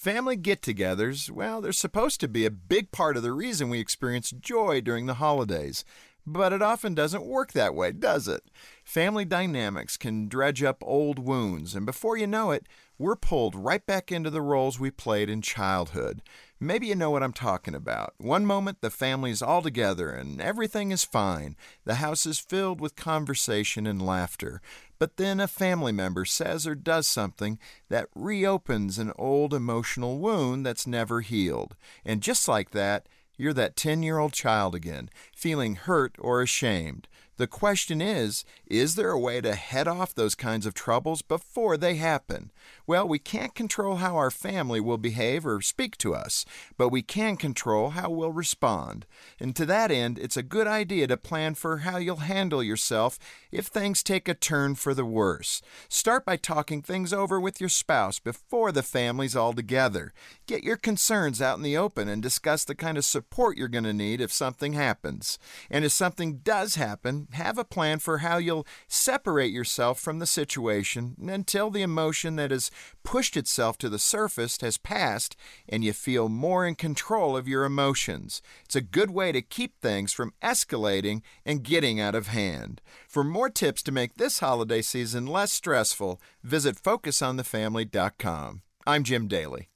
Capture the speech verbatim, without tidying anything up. Family get-togethers, well, they're supposed to be a big part of the reason we experience joy during the holidays. But it often doesn't work that way, does it? Family dynamics can dredge up old wounds, and before you know it, we're pulled right back into the roles we played in childhood. Maybe you know what I'm talking about. One moment, the family's all together, and everything is fine. The house is filled with conversation and laughter. But then a family member says or does something that reopens an old emotional wound that's never healed. And just like that, you're that ten-year-old child again, feeling hurt or ashamed. The question is, is there a way to head off those kinds of troubles before they happen? Well, we can't control how our family will behave or speak to us, but we can control how we'll respond. And to that end, it's a good idea to plan for how you'll handle yourself if things take a turn for the worse. Start by talking things over with your spouse before the family's all together. Get your concerns out in the open and discuss the kind of support you're going to need if something happens. And if something does happen, have a plan for how you'll separate yourself from the situation until the emotion that has pushed itself to the surface has passed and you feel more in control of your emotions. It's a good way to keep things from escalating and getting out of hand. For more tips to make this holiday season less stressful, visit Focus On The Family dot com. I'm Jim Daly.